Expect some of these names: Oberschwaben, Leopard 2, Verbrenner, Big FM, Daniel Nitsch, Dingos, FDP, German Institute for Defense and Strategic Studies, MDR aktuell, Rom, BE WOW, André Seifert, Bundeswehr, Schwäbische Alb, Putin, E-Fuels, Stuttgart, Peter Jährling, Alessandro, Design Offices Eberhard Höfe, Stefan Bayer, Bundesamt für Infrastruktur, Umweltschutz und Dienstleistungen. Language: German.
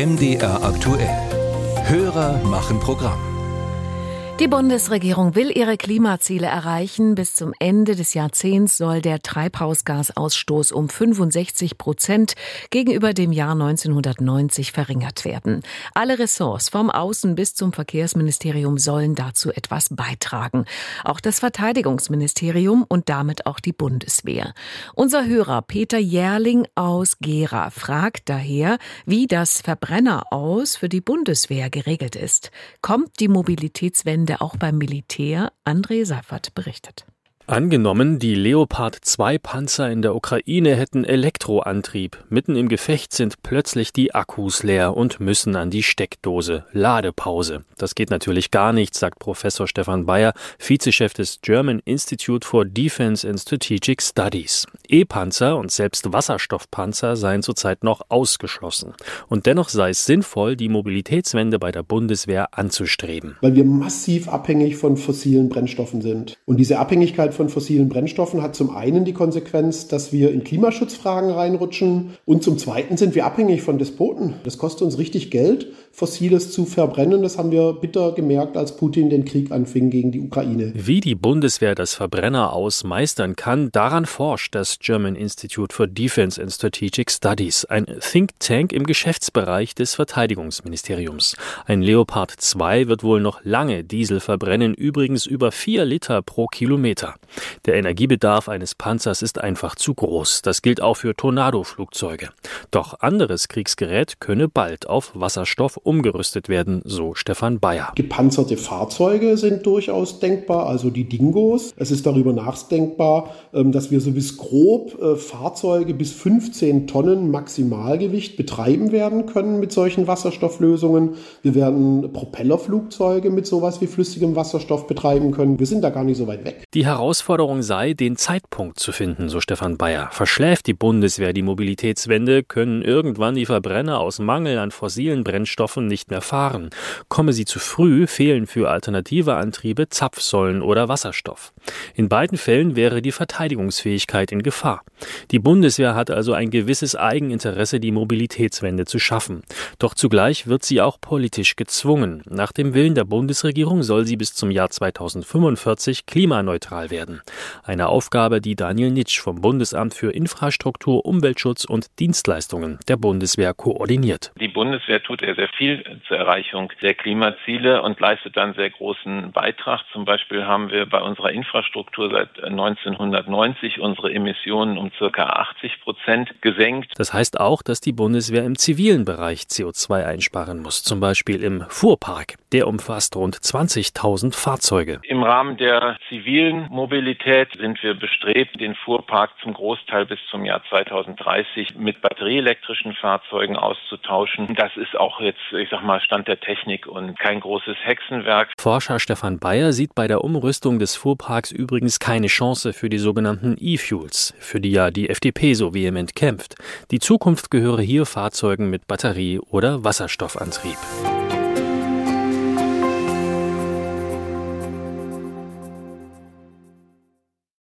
MDR aktuell. Hörer machen Programm. Die Bundesregierung will ihre Klimaziele erreichen. Bis zum Ende des Jahrzehnts soll der Treibhausgasausstoß um 65% gegenüber dem Jahr 1990 verringert werden. Alle Ressorts, vom Außen- bis zum Verkehrsministerium, sollen dazu etwas beitragen. Auch das Verteidigungsministerium und damit auch die Bundeswehr. Unser Hörer Peter Jährling aus Gera fragt daher, wie das Verbrenner aus für die Bundeswehr geregelt ist. Kommt die Mobilitätswende auch beim Militär? André Seifert berichtet. Angenommen, die Leopard 2 Panzer in der Ukraine hätten Elektroantrieb. Mitten im Gefecht sind plötzlich die Akkus leer und müssen an die Steckdose. Ladepause. Das geht natürlich gar nicht, sagt Professor Stefan Bayer, Vizechef des German Institute for Defense and Strategic Studies. E-Panzer und selbst Wasserstoffpanzer seien zurzeit noch ausgeschlossen. Und dennoch sei es sinnvoll, die Mobilitätswende bei der Bundeswehr anzustreben. Weil wir massiv abhängig von fossilen Brennstoffen sind. Und diese Abhängigkeit von fossilen Brennstoffen hat zum einen die Konsequenz, dass wir in Klimaschutzfragen reinrutschen, und zum zweiten sind wir abhängig von Despoten. Das kostet uns richtig Geld, Fossiles zu verbrennen. Das haben wir bitter gemerkt, als Putin den Krieg anfing gegen die Ukraine. Wie die Bundeswehr das Verbrenner aus meistern kann, daran forscht das German Institute for Defense and Strategic Studies, ein Think Tank im Geschäftsbereich des Verteidigungsministeriums. Ein Leopard 2 wird wohl noch lange Diesel verbrennen, übrigens über 4 Liter pro Kilometer. Der Energiebedarf eines Panzers ist einfach zu groß. Das gilt auch für Tornado-Flugzeuge. Doch anderes Kriegsgerät könne bald auf Wasserstoff umgerüstet werden, so Stefan Bayer. Gepanzerte Fahrzeuge sind durchaus denkbar, also die Dingos. Es ist darüber nachdenkbar, dass wir so bis grob Fahrzeuge bis 15 Tonnen Maximalgewicht betreiben werden können mit solchen Wasserstofflösungen. Wir werden Propellerflugzeuge mit sowas wie flüssigem Wasserstoff betreiben können. Wir sind da gar nicht so weit weg. Die Herausforderung sei, den Zeitpunkt zu finden, so Stefan Bayer. Verschläft die Bundeswehr die Mobilitätswende, können irgendwann die Verbrenner aus Mangel an fossilen Brennstoffen nicht mehr fahren. Komme sie zu früh, fehlen für alternative Antriebe Zapfsäulen oder Wasserstoff. In beiden Fällen wäre die Verteidigungsfähigkeit in Gefahr. Die Bundeswehr hat also ein gewisses Eigeninteresse, die Mobilitätswende zu schaffen. Doch zugleich wird sie auch politisch gezwungen. Nach dem Willen der Bundesregierung soll sie bis zum Jahr 2045 klimaneutral werden. Eine Aufgabe, die Daniel Nitsch vom Bundesamt für Infrastruktur, Umweltschutz und Dienstleistungen der Bundeswehr koordiniert. Die Bundeswehr tut ja sehr viel zur Erreichung der Klimaziele und leistet dann sehr großen Beitrag. Zum Beispiel haben wir bei unserer Infrastruktur seit 1990 unsere Emissionen um ca. 80% gesenkt. Das heißt auch, dass die Bundeswehr im zivilen Bereich CO2 einsparen muss, zum Beispiel im Fuhrpark. Der umfasst rund 20.000 Fahrzeuge. Im Rahmen der zivilen Mobilität sind wir bestrebt, den Fuhrpark zum Großteil bis zum Jahr 2030 mit batterieelektrischen Fahrzeugen auszutauschen. Das ist auch jetzt, Stand der Technik und kein großes Hexenwerk. Forscher Stefan Bayer sieht bei der Umrüstung des Fuhrparks übrigens keine Chance für die sogenannten E-Fuels, für die ja die FDP so vehement kämpft. Die Zukunft gehöre hier Fahrzeugen mit Batterie- oder Wasserstoffantrieb.